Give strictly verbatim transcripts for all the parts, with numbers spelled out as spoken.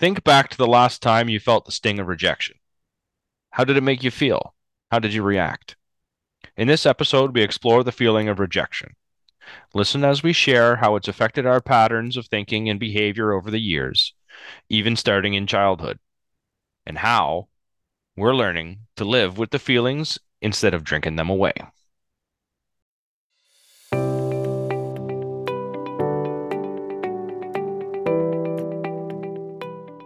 Think back to the last time you felt the sting of rejection. How did it make you feel? How did you react? In this episode, we explore the feeling of rejection. Listen as we share how it's affected our patterns of thinking and behavior over the years, even starting in childhood, and how we're learning to live with the feelings instead of drinking them away.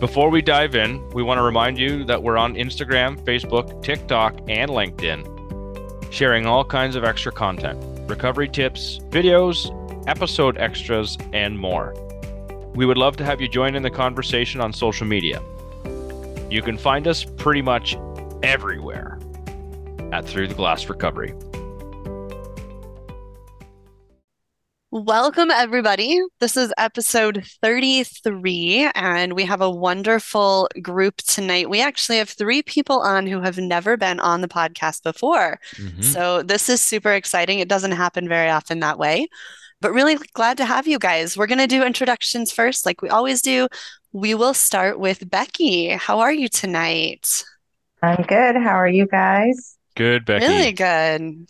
Before we dive in, we want to remind you that we're on Instagram, Facebook, TikTok, and LinkedIn, sharing all kinds of extra content, recovery tips, videos, episode extras, and more. We would love to have you join in the conversation on social media. You can find us pretty much everywhere at Through the Glass Recovery. Welcome, everybody. This is episode thirty-three, and we have a wonderful group tonight. We actually have three people on who have never been on the podcast before. Mm-hmm. So this is super exciting. It doesn't happen very often that way, but really glad to have you guys. We're going to do introductions first, like we always do. We will start with Becki. How are you tonight? I'm good. How are you guys? Good, Becki. Really good.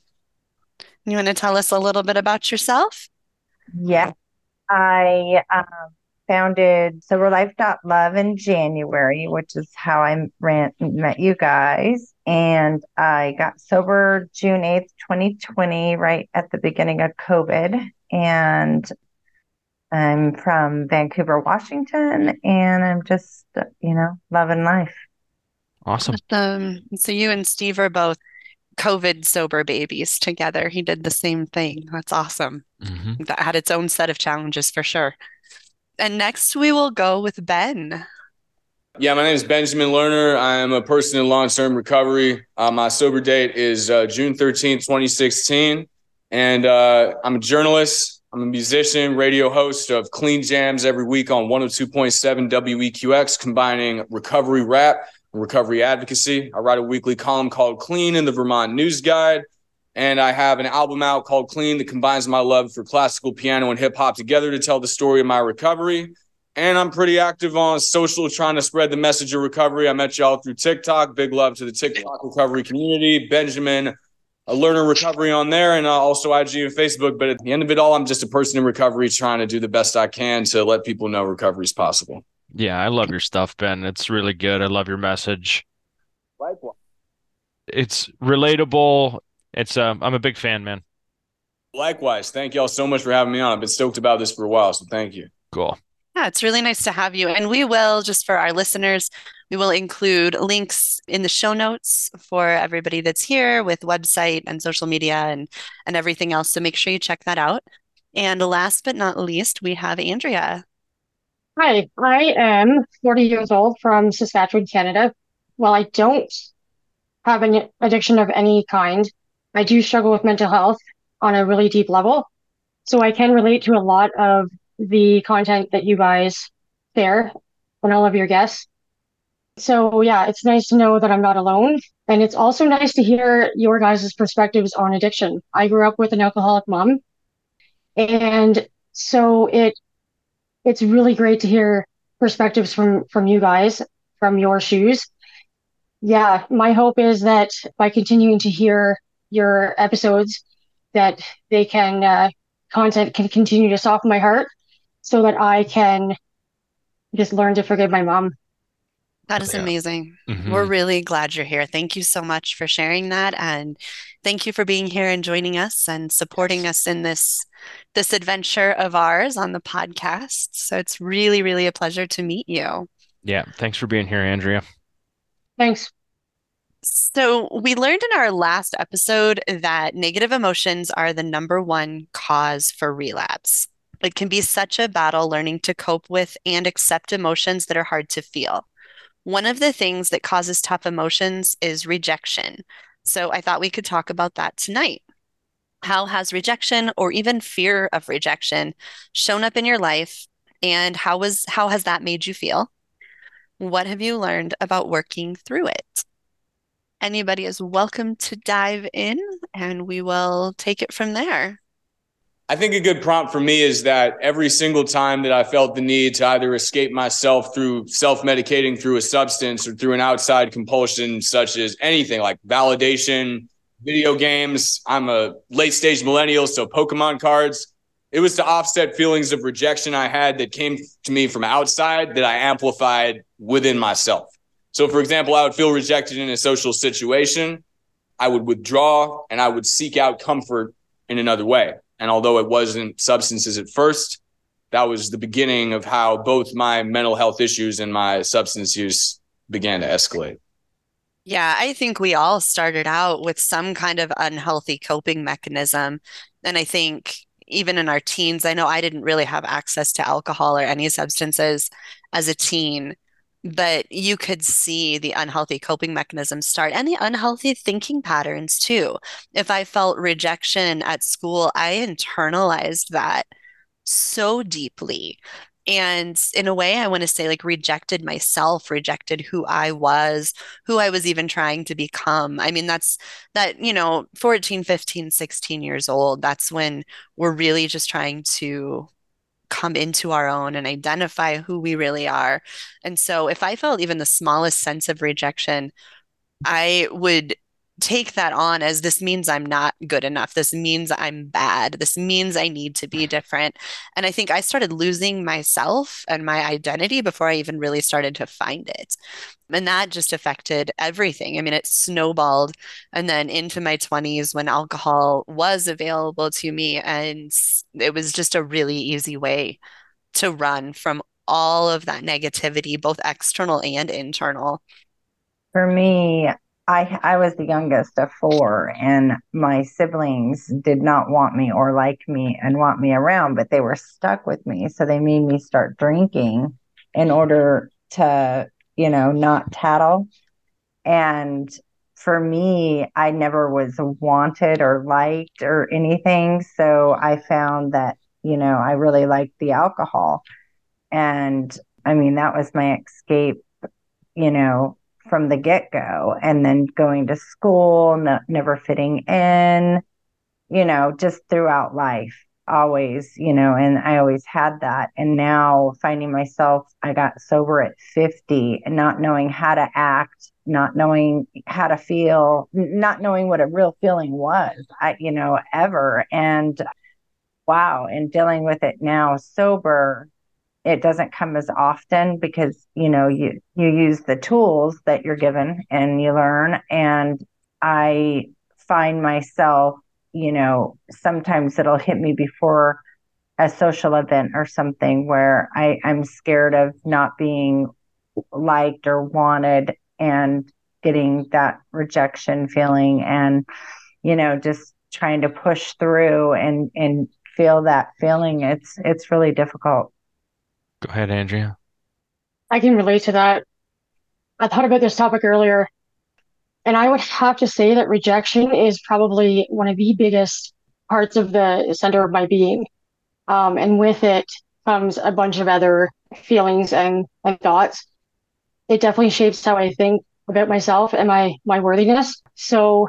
You want to tell us a little bit about yourself? Yeah, I um, founded sober life dot love in January, which is how I ran, met you guys. And I got sober June eighth, twenty twenty, right at the beginning of COVID. And I'm from Vancouver, Washington, and I'm just, you know, loving life. Awesome. Um, so you and Steve are both COVID sober babies together. He did the same thing. That's awesome. Mm-hmm. That had its own set of challenges for sure. And next we will go with Ben. Yeah, my name is Benjamin Lerner. I am a person in long-term recovery. Uh, my sober date is uh, June thirteenth, twenty sixteen. And uh, I'm a journalist. I'm a musician, radio host of Clean Jams every week on one oh two point seven W E Q X, combining recovery rap, recovery advocacy. I write a weekly column called Clean in the Vermont News Guide, and I have an album out called Clean that combines my love for classical piano and hip-hop together to tell the story of my recovery. And I'm pretty active on social, trying to spread the message of recovery. I met y'all through TikTok. Big love to the TikTok recovery community. Benjamin Lerner Recovery on there, and also I G and Facebook. But at the end of it all, I'm just a person in recovery trying to do the best I can to let people know recovery is possible. Yeah, I love your stuff, Ben. It's really good. I love your message. Likewise. It's relatable. It's um, I'm a big fan, man. Likewise. Thank y'all so much for having me on. I've been stoked about this for a while, so thank you. Cool. Yeah, it's really nice to have you. And we will, just for our listeners, we will include links in the show notes for everybody that's here with website and social media and, and everything else. So make sure you check that out. And last but not least, we have Andrea. Hi, I am forty years old from Saskatchewan, Canada. While I don't have an addiction of any kind, I do struggle with mental health on a really deep level. So I can relate to a lot of the content that you guys share and all of your guests. So yeah, it's nice to know that I'm not alone. And it's also nice to hear your guys' perspectives on addiction. I grew up with an alcoholic mom. And so it It's really great to hear perspectives from, from you guys, from your shoes. Yeah, my hope is that by continuing to hear your episodes, that they can, uh, content can continue to soften my heart so that I can just learn to forgive my mom. That is amazing. Mm-hmm. We're really glad you're here. Thank you so much for sharing that. And thank you for being here and joining us and supporting us in this this adventure of ours on the podcast. So it's really, really a pleasure to meet you. Yeah. Thanks for being here, Andrea. Thanks. So we learned in our last episode that negative emotions are the number one cause for relapse. It can be such a battle learning to cope with and accept emotions that are hard to feel. One of the things that causes tough emotions is rejection. So I thought we could talk about that tonight. How has rejection or even fear of rejection shown up in your life? And how was how has that made you feel? What have you learned about working through it? Anybody is welcome to dive in and we will take it from there. I think a good prompt for me is that every single time that I felt the need to either escape myself through self-medicating through a substance or through an outside compulsion, such as anything like validation, video games, I'm a late stage millennial, so Pokemon cards, it was to offset feelings of rejection I had that came to me from outside that I amplified within myself. So for example, I would feel rejected in a social situation. I would withdraw and I would seek out comfort in another way. And although it wasn't substances at first, that was the beginning of how both my mental health issues and my substance use began to escalate. Yeah, I think we all started out with some kind of unhealthy coping mechanism. And I think even in our teens, I know I didn't really have access to alcohol or any substances as a teen, but you could see the unhealthy coping mechanisms start and the unhealthy thinking patterns too. If I felt rejection at school, I internalized that so deeply. And in a way, I want to say like rejected myself, rejected who I was, who I was even trying to become. I mean, that's that, you know, fourteen, fifteen, sixteen years old, that's when we're really just trying to come into our own and identify who we really are. And so if I felt even the smallest sense of rejection, I would take that on as this means I'm not good enough. This means I'm bad. This means I need to be different. And I think I started losing myself and my identity before I even really started to find it. And that just affected everything. I mean, it snowballed. And then into my twenties when alcohol was available to me, and it was just a really easy way to run from all of that negativity, both external and internal. For me, I, I was the youngest of four, and my siblings did not want me or like me and want me around, but they were stuck with me. So they made me start drinking in order to, you know, not tattle. And for me, I never was wanted or liked or anything. So I found that, you know, I really liked the alcohol. And I mean, that was my escape, you know, from the get-go. And then going to school, not, never fitting in, you know, just throughout life, always, you know, and I always had that. And now finding myself, I got sober at fifty and not knowing how to act, not knowing how to feel, not knowing what a real feeling was, I, you know, ever. And wow, and dealing with it now sober, it doesn't come as often because, you know, you, you use the tools that you're given and you learn. And I find myself, you know, sometimes it'll hit me before a social event or something where I, I'm scared of not being liked or wanted and getting that rejection feeling and, you know, just trying to push through and, and feel that feeling. It's, it's really difficult. Go ahead, Andrea. I can relate to that. I thought about this topic earlier, and I would have to say that rejection is probably one of the biggest parts of the center of my being. Um, and with it comes a bunch of other feelings and, and thoughts. It definitely shapes how I think about myself and my, my worthiness. So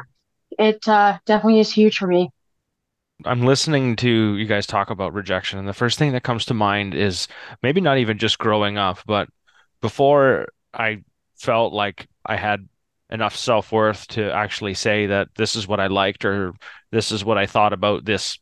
it uh, definitely is huge for me. I'm listening to you guys talk about rejection, and the first thing that comes to mind is maybe not even just growing up, but before I felt like I had enough self-worth to actually say that this is what I liked or this is what I thought about this,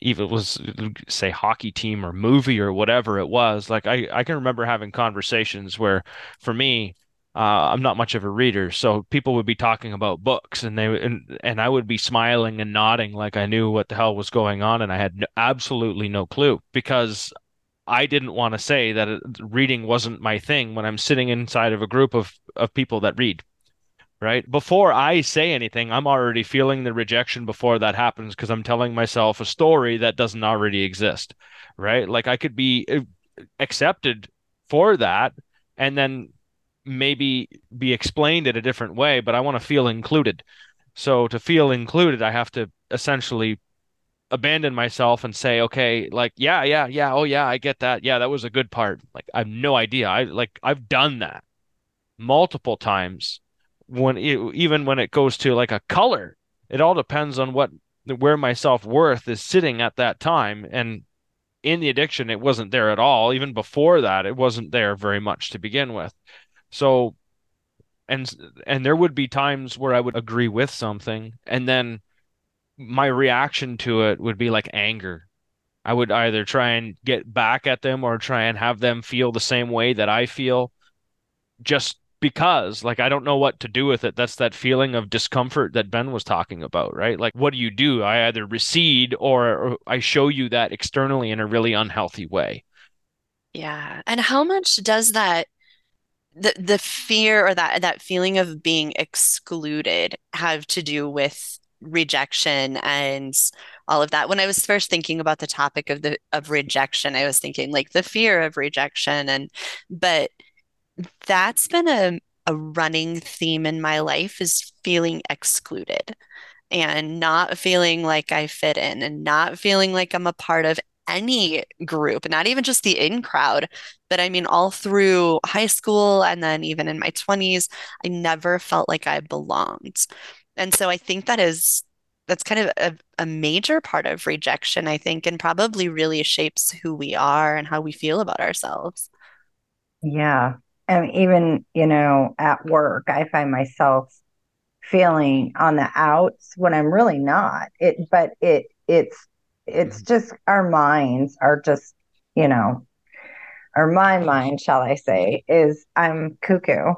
even was, say, hockey team or movie or whatever it was. Like I, I can remember having conversations where, for me, Uh, I'm not much of a reader, so people would be talking about books, and they and, and I would be smiling and nodding like I knew what the hell was going on, and I had no, absolutely no clue, because I didn't want to say that it, reading wasn't my thing when I'm sitting inside of a group of, of people that read, right? Before I say anything, I'm already feeling the rejection before that happens, because I'm telling myself a story that doesn't already exist, right? Like I could be accepted for that, and then maybe be explained in a different way, but I want to feel included. So to feel included, I have to essentially abandon myself and say, okay, like, yeah, yeah, yeah. Oh yeah, I get that. Yeah, that was a good part. Like, I have no idea. I like, I've done that multiple times when it, even when it goes to like a color, it all depends on what, where my self-worth is sitting at that time. And in the addiction, it wasn't there at all. Even before that, it wasn't there very much to begin with. So, and, and there would be times where I would agree with something, and then my reaction to it would be like anger. I would either try and get back at them or try and have them feel the same way that I feel, just because, like, I don't know what to do with it. That's that feeling of discomfort that Ben was talking about, right? Like, what do you do? I either recede or, or I show you that externally in a really unhealthy way. Yeah. And how much does that, the the fear or that that feeling of being excluded have to do with rejection and all of that? When I was first thinking about the topic of the of rejection, I was thinking like the fear of rejection, and but that's been a, a running theme in my life, is feeling excluded and not feeling like I fit in and not feeling like I'm a part of any group, not even just the in crowd, but I mean, all through high school and then even in my twenties, I never felt like I belonged. And so I think that is, that's kind of a, a major part of rejection, I think, and probably really shapes who we are and how we feel about ourselves. Yeah. And even, you know, at work, I find myself feeling on the outs when I'm really not. It, but it, it's, it's just our minds are just, you know, or my mind, shall I say, is I'm cuckoo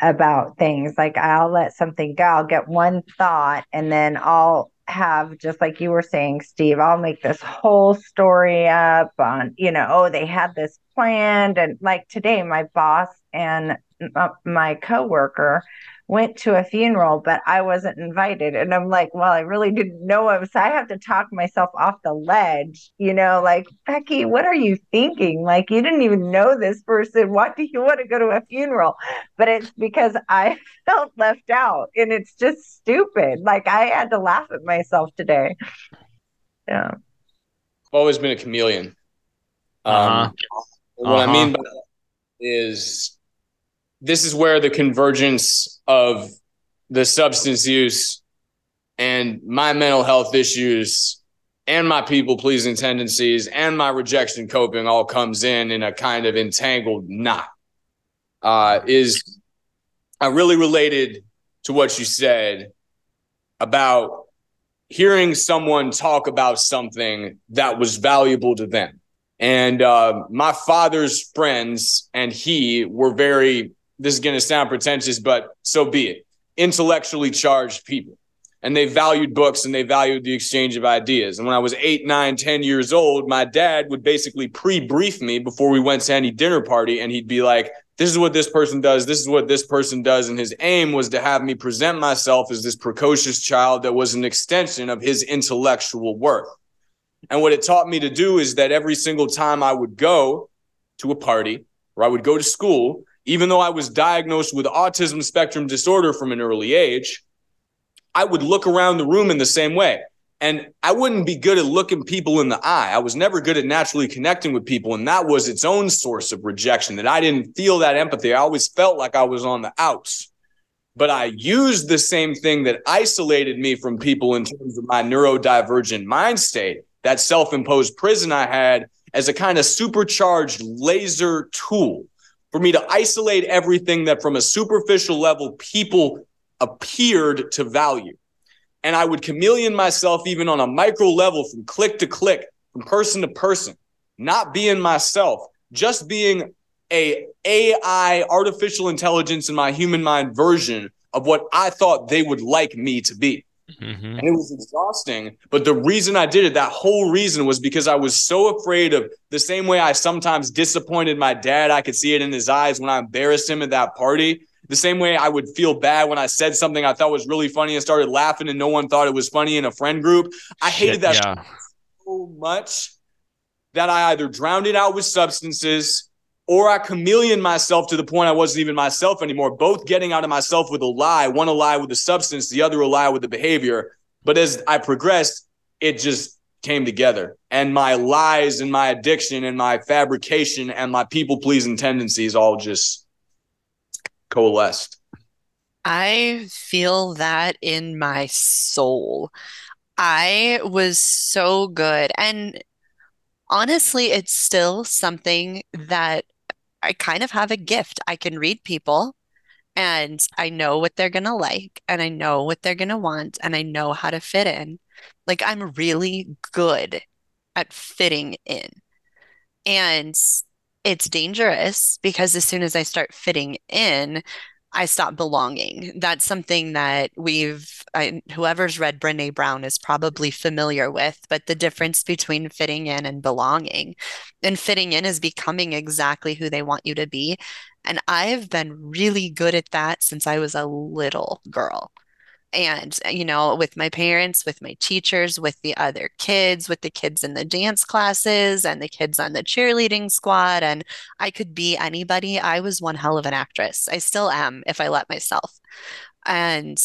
about things. Like, I'll let something go. I'll get one thought, and then I'll have, just like you were saying, Steve, I'll make this whole story up on, you know, oh, they had this planned. And like today, my boss and my coworker went to a funeral, but I wasn't invited. And I'm like, well, I really didn't know him. So I have to talk myself off the ledge, you know, like, Becki, what are you thinking? Like, you didn't even know this person. Why do you want to go to a funeral? But it's because I felt left out, and it's just stupid. Like, I had to laugh at myself today. Yeah. I've always been a chameleon. Uh-huh. Um, what uh-huh. I mean by that is, this is where the convergence of the substance use and my mental health issues and my people-pleasing tendencies and my rejection coping all comes in in a kind of entangled knot. Uh, is I really related to what you said about hearing someone talk about something that was valuable to them. And uh, my father's friends and he were very... this is going to sound pretentious, but so be it. Intellectually charged people. And they valued books and they valued the exchange of ideas. And when I was eight, nine, ten years old, my dad would basically pre-brief me before we went to any dinner party. And he'd be like, this is what this person does. This is what this person does. And his aim was to have me present myself as this precocious child that was an extension of his intellectual worth. And what it taught me to do is that every single time I would go to a party or I would go to school, even though I was diagnosed with autism spectrum disorder from an early age, I would look around the room in the same way. And I wouldn't be good at looking people in the eye. I was never good at naturally connecting with people. And that was its own source of rejection, that I didn't feel that empathy. I always felt like I was on the outs. But I used the same thing that isolated me from people in terms of my neurodivergent mind state, that self-imposed prison I had, as a kind of supercharged laser tool for me to isolate everything that from a superficial level people appeared to value. And I would chameleon myself even on a micro level, from click to click, from person to person, not being myself, just being a A I, artificial intelligence in my human mind version of what I thought they would like me to be. Mm-hmm. And it was exhausting. But the reason I did it, that whole reason, was because I was so afraid of the same way I sometimes disappointed my dad. I could see it in his eyes when I embarrassed him at that party. The same way I would feel bad when I said something I thought was really funny and started laughing and no one thought it was funny in a friend group. I hated Shit, that yeah. so much that I either drowned it out with substances or I chameleon myself to the point I wasn't even myself anymore, both getting out of myself with a lie, one a lie with the substance, the other a lie with the behavior. But as I progressed, it just came together. And my lies and my addiction and my fabrication and my people-pleasing tendencies all just coalesced. I feel that in my soul. I was so good. And honestly, it's still something that I kind of have a gift. I can read people and I know what they're going to like and I know what they're going to want and I know how to fit in. Like, I'm really good at fitting in. And it's dangerous because as soon as I start fitting in, I stop belonging. That's something that we've, I, whoever's read Brené Brown is probably familiar with, but the difference between fitting in and belonging. And fitting in is becoming exactly who they want you to be. And I've been really good at that since I was a little girl. And, you know, with my parents, with my teachers, with the other kids, with the kids in the dance classes and the kids on the cheerleading squad. And I could be anybody. I was one hell of an actress. I still am if I let myself. And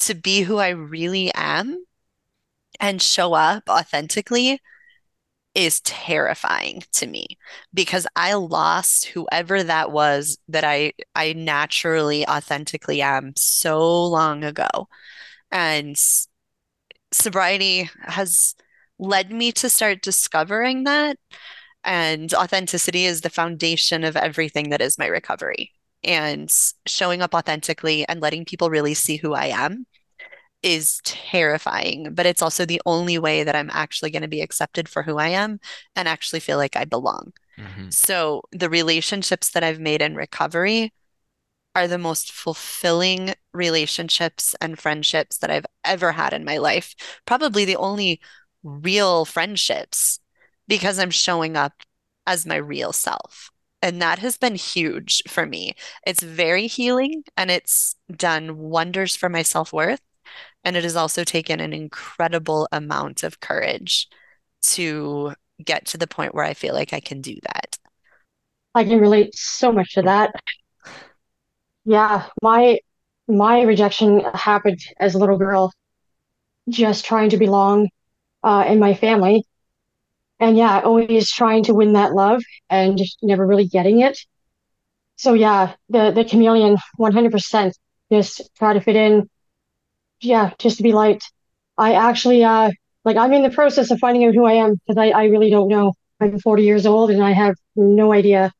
to be who I really am and show up authentically is terrifying to me because I lost whoever that was that I I naturally authentically am so long ago. And sobriety has led me to start discovering that. And authenticity is the foundation of everything that is my recovery. And showing up authentically and letting people really see who I am is terrifying, but it's also the only way that I'm actually going to be accepted for who I am and actually feel like I belong. Mm-hmm. So the relationships that I've made in recovery are the most fulfilling relationships and friendships that I've ever had in my life. Probably the only real friendships because I'm showing up as my real self. And that has been huge for me. It's very healing and it's done wonders for my self-worth. And it has also taken an incredible amount of courage to get to the point where I feel like I can do that. I can relate so much to that. Yeah, my my rejection happened as a little girl, just trying to belong uh, in my family. And yeah, always trying to win that love and just never really getting it. So yeah, the, the chameleon, one hundred percent, just try to fit in. Yeah, just to be liked. I actually, uh, like, I'm in the process of finding out who I am because I, I really don't know. I'm forty years old and I have no idea.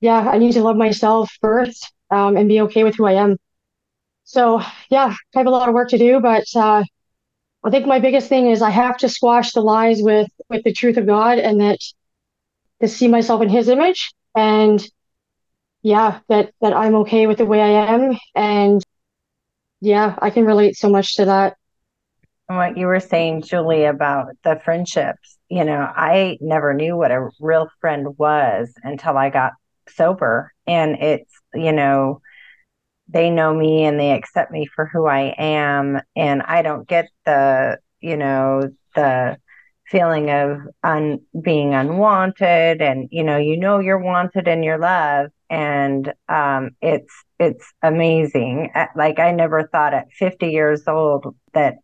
Yeah, I need to love myself first um, and be okay with who I am. So, yeah, I have a lot of work to do, but uh, I think my biggest thing is I have to squash the lies with, with the truth of God and that to see myself in His image and, yeah, that, that I'm okay with the way I am and yeah, I can relate so much to that. And what you were saying, Julie, about the friendships, you know, I never knew what a real friend was until I got sober. And it's, you know, they know me and they accept me for who I am. And I don't get the, you know, the feeling of un- being unwanted and, you know, you know, you're wanted and you're loved. And um, it's it's amazing. Like, I never thought at fifty years old that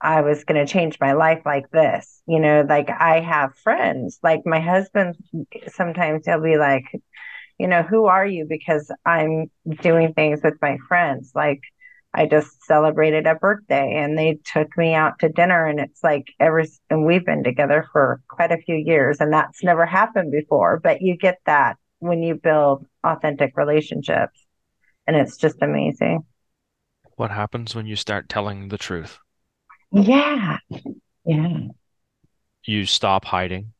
I was going to change my life like this. You know, like, I have friends, like my husband, sometimes he'll be like, you know, who are you? Because I'm doing things with my friends. Like, I just celebrated a birthday and they took me out to dinner and it's like ever, and we've been together for quite a few years and that's never happened before. But you get that when you build authentic relationships. And it's just amazing. What happens when you start telling the truth? Yeah. Yeah. You stop hiding.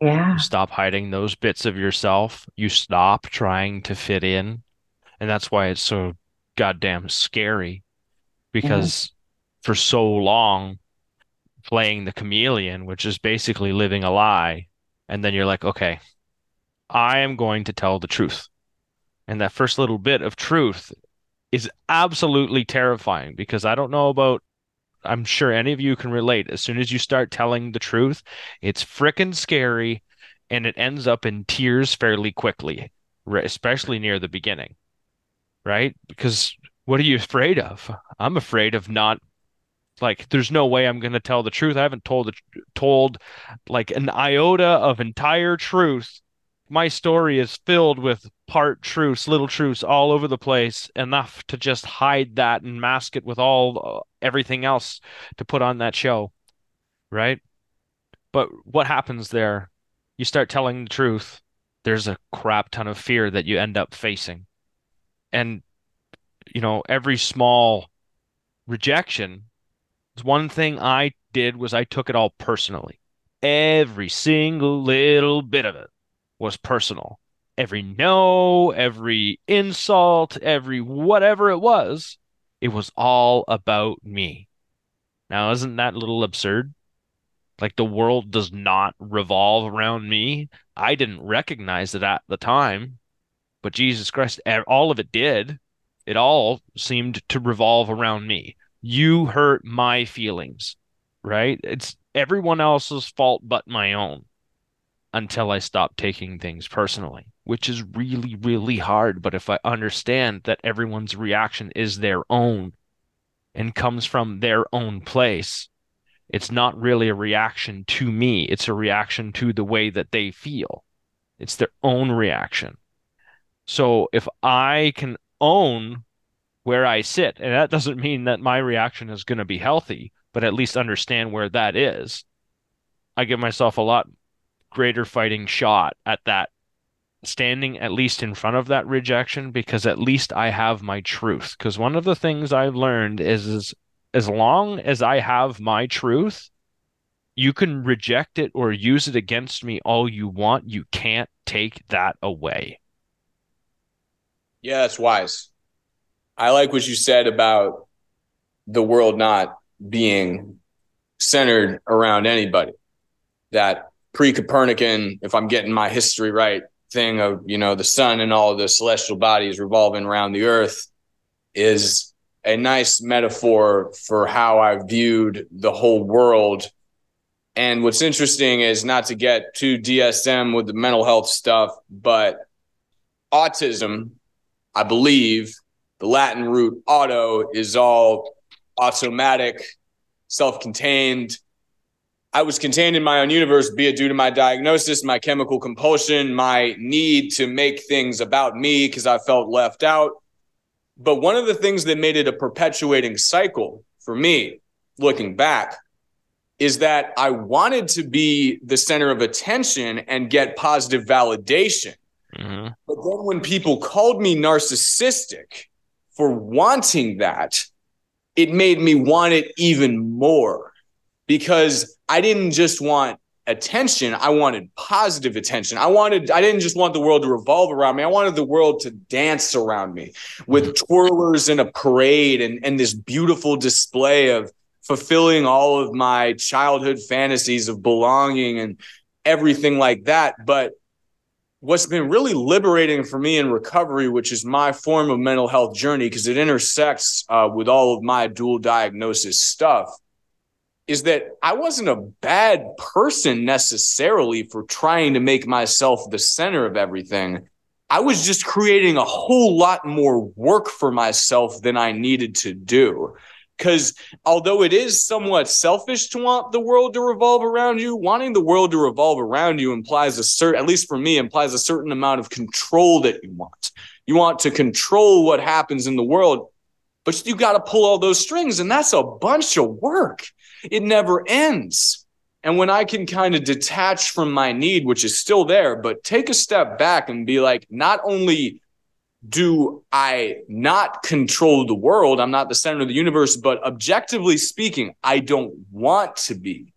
Yeah. You stop hiding those bits of yourself. You stop trying to fit in. And that's why it's so goddamn scary. Because mm-hmm. for so long, playing the chameleon, which is basically living a lie. And then you're like, okay, I am going to tell the truth. And that first little bit of truth is absolutely terrifying because I don't know about, I'm sure any of you can relate. As soon as you start telling the truth, it's freaking scary. and it ends up in tears fairly quickly, especially near the beginning, right? Because what are you afraid of? I'm afraid of not, like, there's no way I'm going to tell the truth. I haven't told, told like an iota of entire truth. My story is filled with part truths, little truths all over the place, enough to just hide that and mask it with all everything else to put on that show, right? But what happens there? You start telling the truth. There's a crap ton of fear that you end up facing. And, you know, every small rejection, one thing I did was I took it all personally. Every single little bit of it was personal. Every no, every insult, every whatever it was, it was all about me. Now, isn't that a little absurd? Like, the world does not revolve around me. I didn't recognize it at the time, but Jesus Christ, all of it did. It all seemed to revolve around me. You hurt my feelings, right? It's everyone else's fault but my own, until I stop taking things personally, which is really, really hard. But if I understand that everyone's reaction is their own and comes from their own place, it's not really a reaction to me. It's a reaction to the way that they feel. It's their own reaction. So if I can own where I sit, and that doesn't mean that my reaction is going to be healthy, but at least understand where that is, I give myself a lot greater fighting shot at that, standing at least in front of that rejection, because at least I have my truth. Because one of the things I've learned is, is as long as I have my truth, you can reject it or use it against me all you want. You can't take that away. Yeah, that's wise. I like what you said about the world not being centered around anybody. That pre-Copernican, if I'm getting my history right, thing of, you know, the sun and all the celestial bodies revolving around the earth is a nice metaphor for how I viewed the whole world. And what's interesting is, not to get too D S M with the mental health stuff, but autism, I believe, the Latin root auto is all automatic, self-contained. I was contained in my own universe, be it due to my diagnosis, my chemical compulsion, my need to make things about me because I felt left out. But one of the things that made it a perpetuating cycle for me, looking back, is that I wanted to be the center of attention and get positive validation. Mm-hmm. But then when people called me narcissistic for wanting that, it made me want it even more, because I didn't just want attention. I wanted positive attention. I wanted, I didn't just want the world to revolve around me. I wanted the world to dance around me with twirlers in a parade and, and this beautiful display of fulfilling all of my childhood fantasies of belonging and everything like that. But what's been really liberating for me in recovery, which is my form of mental health journey, because it intersects uh, with all of my dual diagnosis stuff, is that I wasn't a bad person necessarily for trying to make myself the center of everything. I was just creating a whole lot more work for myself than I needed to do. Because although it is somewhat selfish to want the world to revolve around you, wanting the world to revolve around you implies a certain, at least for me, implies a certain amount of control that you want. You want to control what happens in the world, but you got to pull all those strings, and that's a bunch of work. It never ends. And when I can kind of detach from my need, which is still there, but take a step back and be like, not only do I not control the world, I'm not the center of the universe, but objectively speaking, I don't want to be.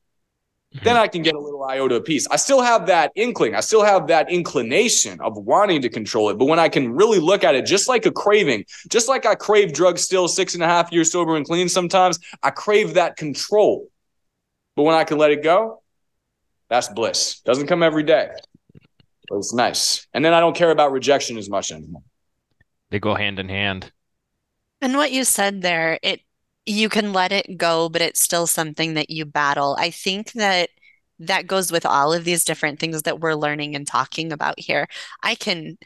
Mm-hmm. Then I can get a little iota of peace. I still have that inkling. I still have that inclination of wanting to control it. But when I can really look at it, just like a craving, just like I crave drugs still six and a half years sober and clean sometimes, I crave that control. But when I can let it go, that's bliss. Doesn't come every day, but it's nice. And then I don't care about rejection as much anymore. They go hand in hand. And what you said there, it you can let it go, but it's still something that you battle. I think that that goes with all of these different things that we're learning and talking about here. I can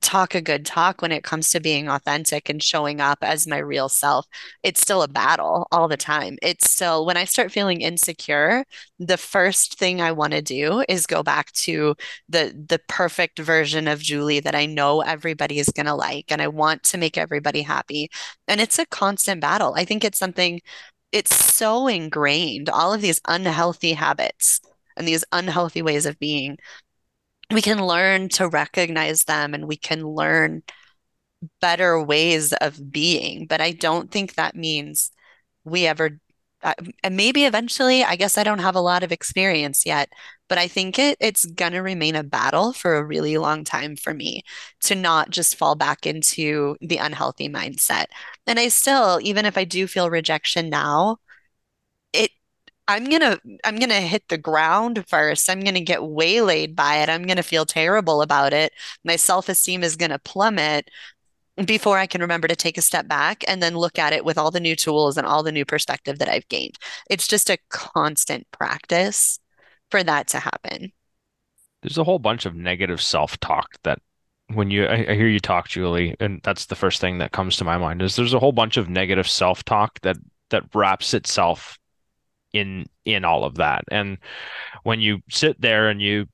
talk a good talk when it comes to being authentic and showing up as my real self. It's still a battle all the time. It's still, when I start feeling insecure, the first thing I want to do is go back to the the perfect version of Julie that I know everybody is going to like, and I want to make everybody happy. And it's a constant battle. I think it's something, it's so ingrained, all of these unhealthy habits and these unhealthy ways of being. We can learn to recognize them, and we can learn better ways of being. But I don't think that means we ever, uh, and maybe eventually, I guess I don't have a lot of experience yet, but I think it it's going to remain a battle for a really long time for me to not just fall back into the unhealthy mindset. And I still, even if I do feel rejection now, it I'm going to I'm going to hit the ground first. I'm going to get waylaid by it. I'm going to feel terrible about it. My self-esteem is going to plummet before I can remember to take a step back and then look at it with all the new tools and all the new perspective that I've gained. It's just a constant practice for that to happen. There's a whole bunch of negative self-talk that when you I, I hear you talk, Julie, and that's the first thing that comes to my mind, is there's a whole bunch of negative self-talk that that wraps itself in in all of that. And when you sit there and you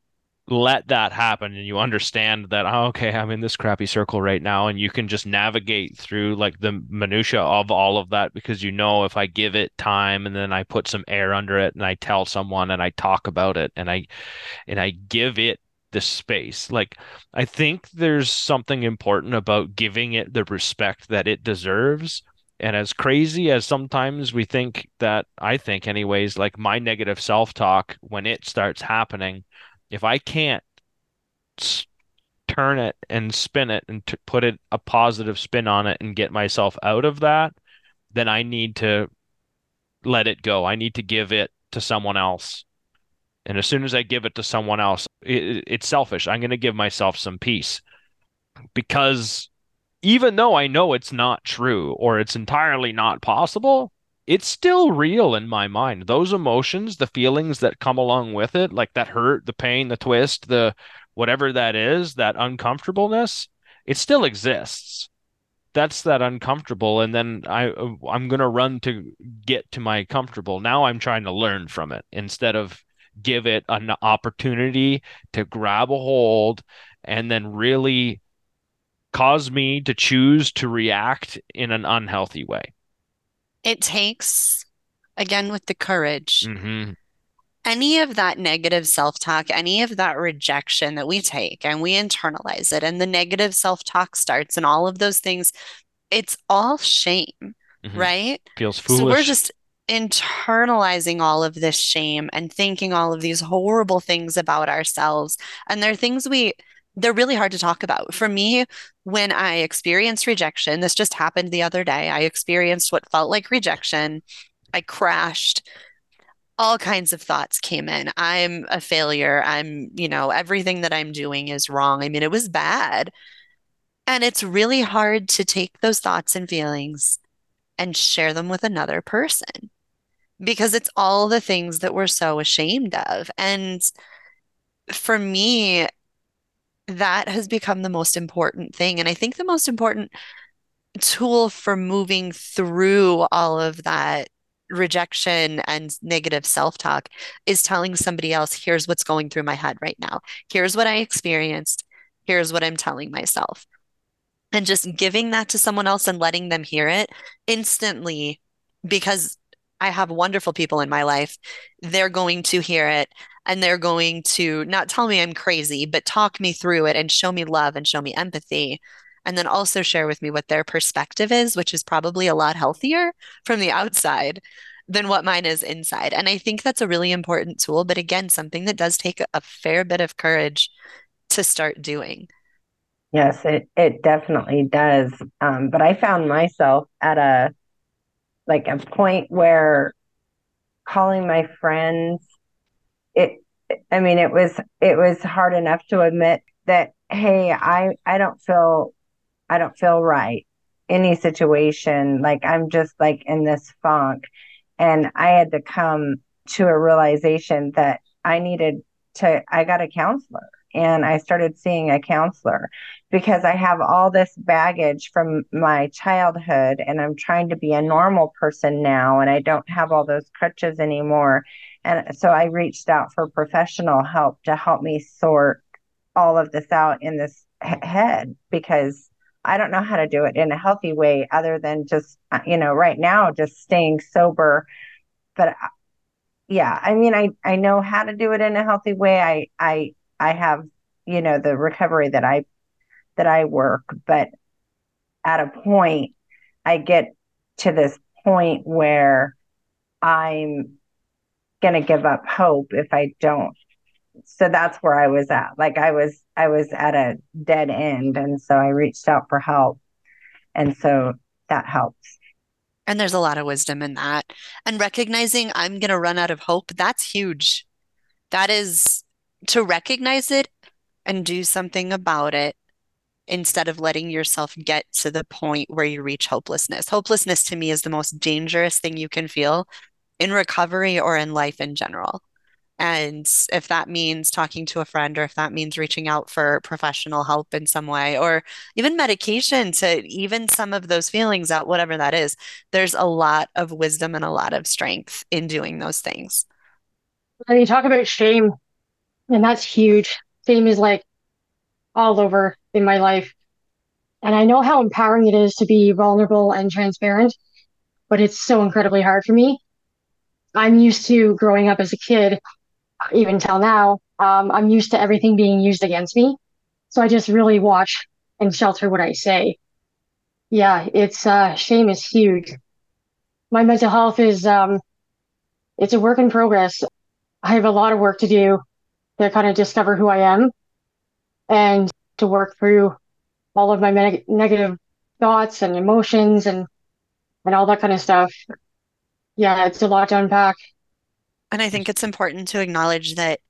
let that happen and you understand that, oh, okay, I'm in this crappy circle right now, and you can just navigate through like the minutia of all of that, because you know, if I give it time and then I put some air under it and I tell someone and I talk about it and I and I give it the space, like I think there's something important about giving it the respect that it deserves. And as crazy as sometimes we think that, I think anyways, like my negative self-talk, when it starts happening, if I can't s- turn it and spin it and t- put it a positive spin on it and get myself out of that, then I need to let it go. I need to give it to someone else. And as soon as I give it to someone else, it, it's selfish. I'm going to give myself some peace, because even though I know it's not true or it's entirely not possible, it's still real in my mind. Those emotions, the feelings that come along with it, like that hurt, the pain, the twist, the whatever that is, that uncomfortableness, it still exists. That's that uncomfortable. And then I, I'm going to run to get to my comfortable. Now I'm trying to learn from it instead of give it an opportunity to grab a hold and then really cause me to choose to react in an unhealthy way. It takes, again, with the courage, mm-hmm. any of that negative self-talk, any of that rejection that we take and we internalize it, and the negative self-talk starts and all of those things, it's all shame, mm-hmm. right? Feels foolish. So we're just internalizing all of this shame and thinking all of these horrible things about ourselves. And there are things we... They're really hard to talk about. For me, when I experienced rejection, this just happened the other day. I experienced what felt like rejection. I crashed. All kinds of thoughts came in. I'm a failure. I'm, you know, everything that I'm doing is wrong. I mean, it was bad. And it's really hard to take those thoughts and feelings and share them with another person, because it's all the things that we're so ashamed of. And for me, that has become the most important thing. And I think the most important tool for moving through all of that rejection and negative self-talk is telling somebody else, here's what's going through my head right now. Here's what I experienced. Here's what I'm telling myself. And just giving that to someone else and letting them hear it instantly, because I have wonderful people in my life. They're going to hear it. And they're going to not tell me I'm crazy, but talk me through it and show me love and show me empathy. And then also share with me what their perspective is, which is probably a lot healthier from the outside than what mine is inside. And I think that's a really important tool. But again, something that does take a fair bit of courage to start doing. Yes, it, it definitely does. Um, but I found myself at a, like a point where calling my friends, It, I mean, it was, it was hard enough to admit that, hey, I, I don't feel, I don't feel right. Any situation, like I'm just like in this funk. And I had to come to a realization that I needed to, I got a counselor and I started seeing a counselor because I have all this baggage from my childhood and I'm trying to be a normal person now and I don't have all those crutches anymore. And so I reached out for professional help to help me sort all of this out in this head because I don't know how to do it in a healthy way other than just, you know, right now, just staying sober. But yeah, I mean, I, I know how to do it in a healthy way. I, I, I have, you know, the recovery that I, that I work, but at a point I get to this point where I'm going to give up hope if I don't. So that's where I was at. Like I was, I was at a dead end. And so I reached out for help. And so that helps. And there's a lot of wisdom in that. And recognizing I'm going to run out of hope, that's huge. That is to recognize it and do something about it instead of letting yourself get to the point where you reach hopelessness. Hopelessness to me is the most dangerous thing you can feel in recovery or in life in general. And if that means talking to a friend, or if that means reaching out for professional help in some way, or even medication to even some of those feelings out, whatever that is, there's a lot of wisdom and a lot of strength in doing those things. And you talk about shame, and that's huge. Shame is like all over in my life. And I know how empowering it is to be vulnerable and transparent, but it's so incredibly hard for me. I'm used to growing up as a kid, even till now, um, I'm used to everything being used against me. So I just really watch and shelter what I say. Yeah, it's uh, shame is huge. My mental health is, um, it's a work in progress. I have a lot of work to do to kind of discover who I am and to work through all of my neg- negative thoughts and emotions and, and all that kind of stuff. Yeah, it's a lot to unpack. And I think it's important to acknowledge that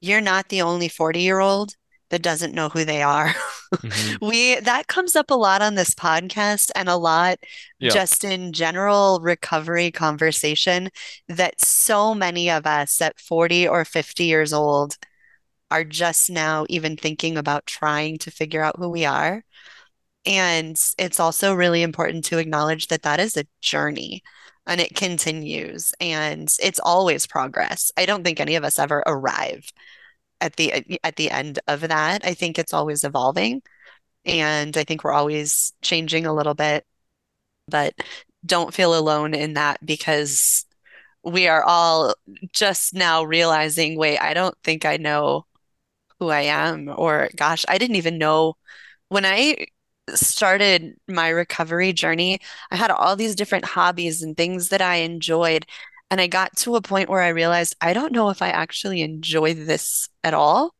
you're not the only forty-year-old that doesn't know who they are. Mm-hmm. We that comes up a lot on this podcast and a lot yeah. just in general recovery conversation that so many of us at forty or fifty years old are just now even thinking about trying to figure out who we are. And it's also really important to acknowledge that that is a journey. And it continues and it's always progress. I don't think any of us ever arrive at the at the end of that. I think it's always evolving and I think we're always changing a little bit, but don't feel alone in that because we are all just now realizing, wait, I don't think I know who I am, or gosh, I didn't even know when I started my recovery journey. I had all these different hobbies and things that I enjoyed. And I got to a point where I realized I don't know if I actually enjoy this at all,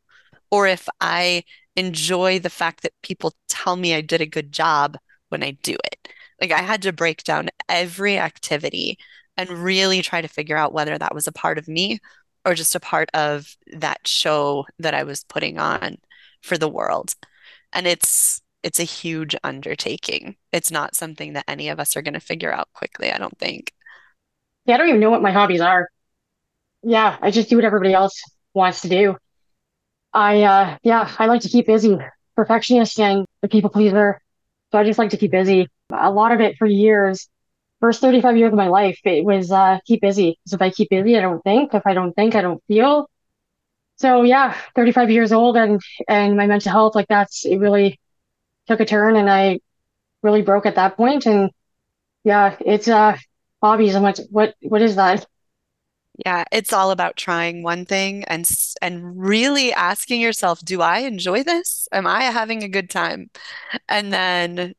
or if I enjoy the fact that people tell me I did a good job when I do it. Like I had to break down every activity and really try to figure out whether that was a part of me or just a part of that show that I was putting on for the world. And it's It's a huge undertaking. It's not something that any of us are going to figure out quickly, I don't think. Yeah, I don't even know what my hobbies are. Yeah, I just do what everybody else wants to do. I, uh, yeah, I like to keep busy. Perfectionist and a people pleaser. So I just like to keep busy. A lot of it for years, first thirty-five years of my life, it was uh, keep busy. So if I keep busy, I don't think. If I don't think, I don't feel. So yeah, thirty-five years old and, and my mental health, like that's, it really took a turn and I really broke at that point. And yeah, it's uh hobbies. I'm like, what, what is that? Yeah. It's all about trying one thing and, and really asking yourself, do I enjoy this? Am I having a good time? And then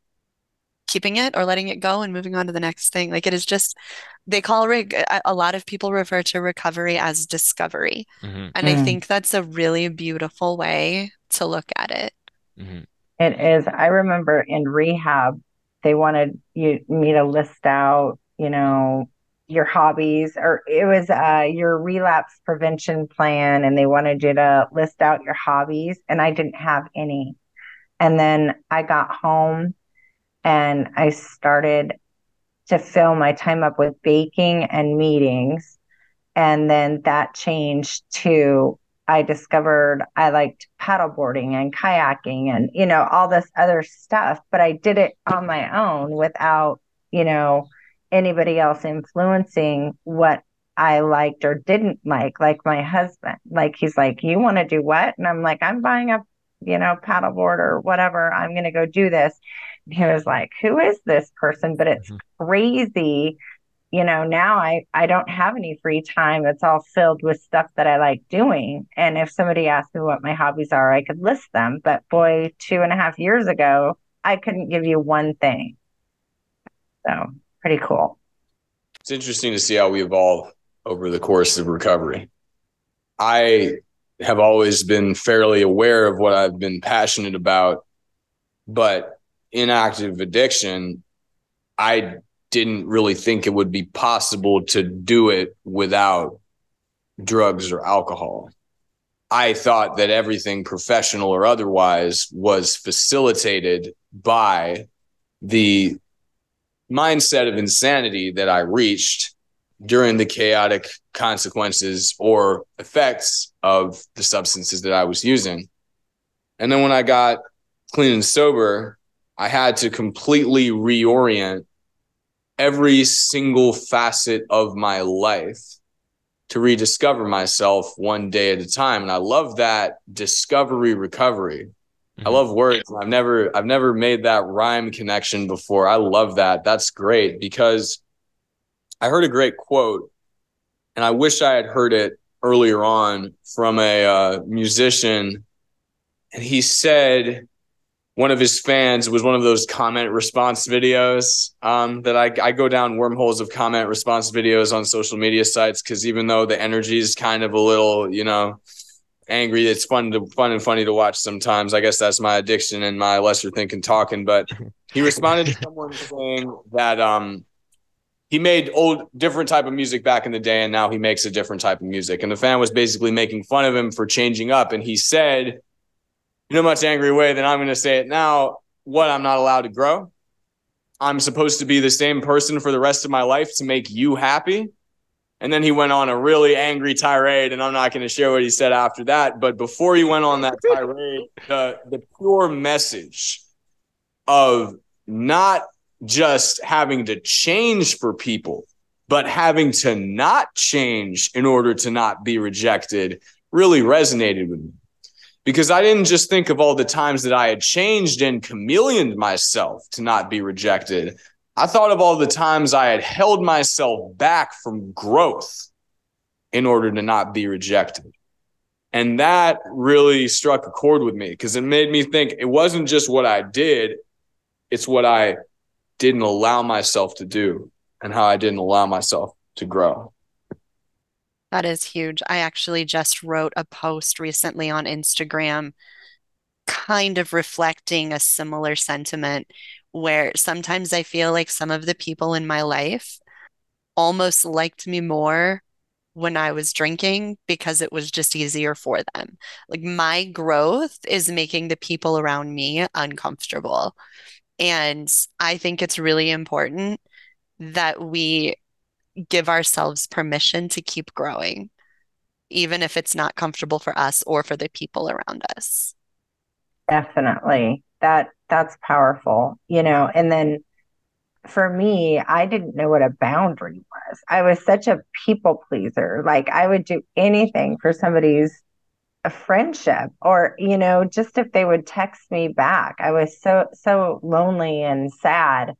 keeping it or letting it go and moving on to the next thing. Like it is just, they call rig. A lot of people refer to recovery as discovery. Mm-hmm. And mm-hmm. I think that's a really beautiful way to look at it. Mm-hmm. It is. I remember in rehab, they wanted you me to list out, you know, your hobbies, or it was uh, your relapse prevention plan. And they wanted you to list out your hobbies. And I didn't have any. And then I got home and I started to fill my time up with baking and meetings. And then that changed to, I discovered I liked paddleboarding and kayaking and, you know, all this other stuff, but I did it on my own without, you know, anybody else influencing what I liked or didn't like, like my husband. Like, he's like, you want to do what? And I'm like, I'm buying a, you know, paddleboard or whatever. I'm going to go do this. And he was like, who is this person? But it's mm-hmm. crazy. You know, now I, I don't have any free time. It's all filled with stuff that I like doing. And if somebody asked me what my hobbies are, I could list them. But boy, two and a half years ago, I couldn't give you one thing. So pretty cool. It's interesting to see how we evolve over the course of recovery. I have always been fairly aware of what I've been passionate about, but in active addiction, I didn't really think it would be possible to do it without drugs or alcohol. I thought that everything professional or otherwise was facilitated by the mindset of insanity that I reached during the chaotic consequences or effects of the substances that I was using. And then when I got clean and sober, I had to completely reorient every single facet of my life to rediscover myself one day at a time. And I love that discovery recovery. I love words. I've never, I've never made that rhyme connection before. I love that. That's great, because I heard a great quote, and I wish I had heard it earlier on from a uh, musician. And he said, one of his fans was one of those comment response videos um, that I, I go down wormholes of comment response videos on social media sites, because even though the energy is kind of a little, you know, angry, it's fun to fun and funny to watch sometimes. I guess that's my addiction and my lesser thinking talking. But he responded to someone saying that um he made old different type of music back in the day, and now he makes a different type of music. And the fan was basically making fun of him for changing up. And he said, in a much angry way than I'm going to say it now, what, I'm not allowed to grow? I'm supposed to be the same person for the rest of my life to make you happy? And then he went on a really angry tirade, and I'm not going to share what he said after that. But before he went on that tirade, the, the pure message of not just having to change for people, but having to not change in order to not be rejected really resonated with me. Because I didn't just think of all the times that I had changed and chameleoned myself to not be rejected. I thought of all the times I had held myself back from growth in order to not be rejected. And that really struck a chord with me, because it made me think it wasn't just what I did, it's what I didn't allow myself to do and how I didn't allow myself to grow. That is huge. I actually just wrote a post recently on Instagram kind of reflecting a similar sentiment, where sometimes I feel like some of the people in my life almost liked me more when I was drinking because it was just easier for them. Like, my growth is making the people around me uncomfortable. And I think it's really important that we give ourselves permission to keep growing, even if it's not comfortable for us or for the people around us. Definitely. That that's powerful, you know. And then for me, I didn't know what a boundary was. I was such a people pleaser. Like, I would do anything for somebody's a friendship, or, you know, just if they would text me back. I was so, so lonely and sad,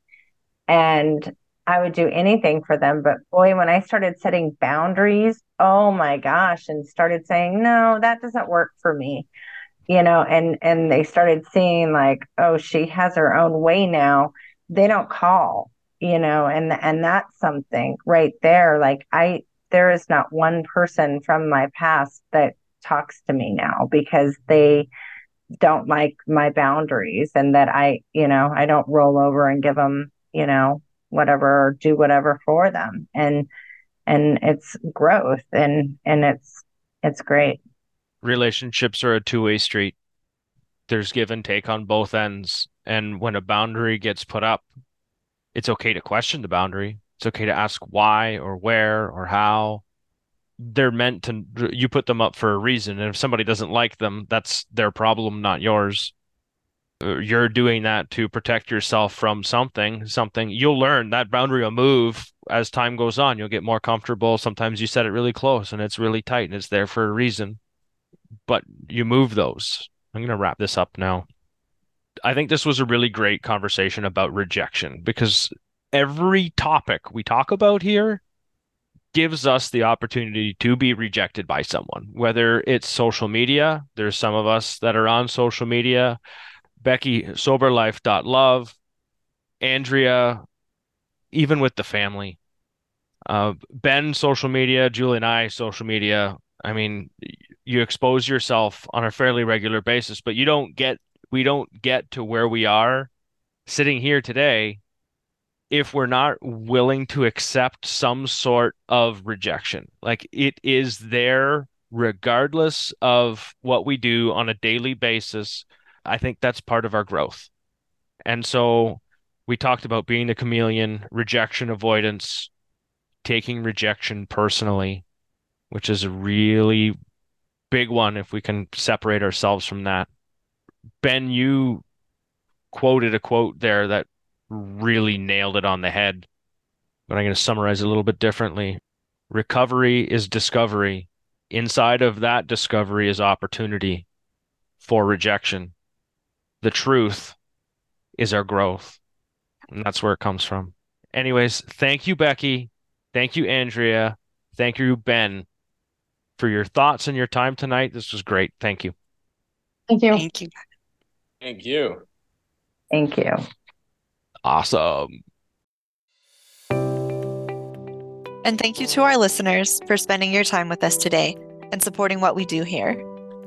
and I would do anything for them. But boy, when I started setting boundaries, oh my gosh, and started saying, no, that doesn't work for me. You know, and, and they started seeing like, oh, she has her own way now. They don't call, you know, and, and that's something right there. Like, I, there is not one person from my past that talks to me now because they don't like my boundaries, and that I, you know, I don't roll over and give them, you know, whatever, or do whatever for them. And, and it's growth, and, and it's, it's great. Relationships are a two-way street. There's give and take on both ends. And when a boundary gets put up, it's okay to question the boundary. It's okay to ask why or where or how. they're meant to, you put them up for a reason. And if somebody doesn't like them, that's their problem, not yours. You're doing that to protect yourself from something, something you'll learn. That boundary will move as time goes on. You'll get more comfortable. Sometimes you set it really close and it's really tight and it's there for a reason, but you move those. I'm going to wrap this up now. I think this was a really great conversation about rejection, because every topic we talk about here gives us the opportunity to be rejected by someone, whether it's social media. There's some of us that are on social media. Becki, soberlife dot love, Andrea, even with the family, uh, Ben, social media, Julie and I, social media. I mean, you expose yourself on a fairly regular basis, but you don't get, we don't get to where we are sitting here today if we're not willing to accept some sort of rejection. Like, it is there regardless of what we do on a daily basis. I think that's part of our growth. And so we talked about being the chameleon, rejection avoidance, taking rejection personally, which is a really big one if we can separate ourselves from that. Ben, you quoted a quote there that really nailed it on the head, but I'm going to summarize it a little bit differently. Recovery is discovery. Inside of that discovery is opportunity for rejection. The truth is our growth, and that's where it comes from. Anyways, thank you, Becki. Thank you, Andrea. Thank you, Ben, for your thoughts and your time tonight. This was great. Thank you. Thank you. Thank you. Thank you. Thank you. Awesome. And thank you to our listeners for spending your time with us today and supporting what we do here.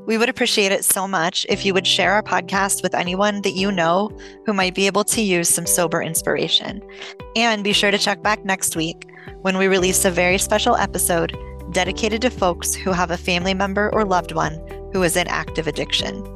We would appreciate it so much if you would share our podcast with anyone that you know who might be able to use some sober inspiration. And be sure to check back next week when we release a very special episode dedicated to folks who have a family member or loved one who is in active addiction.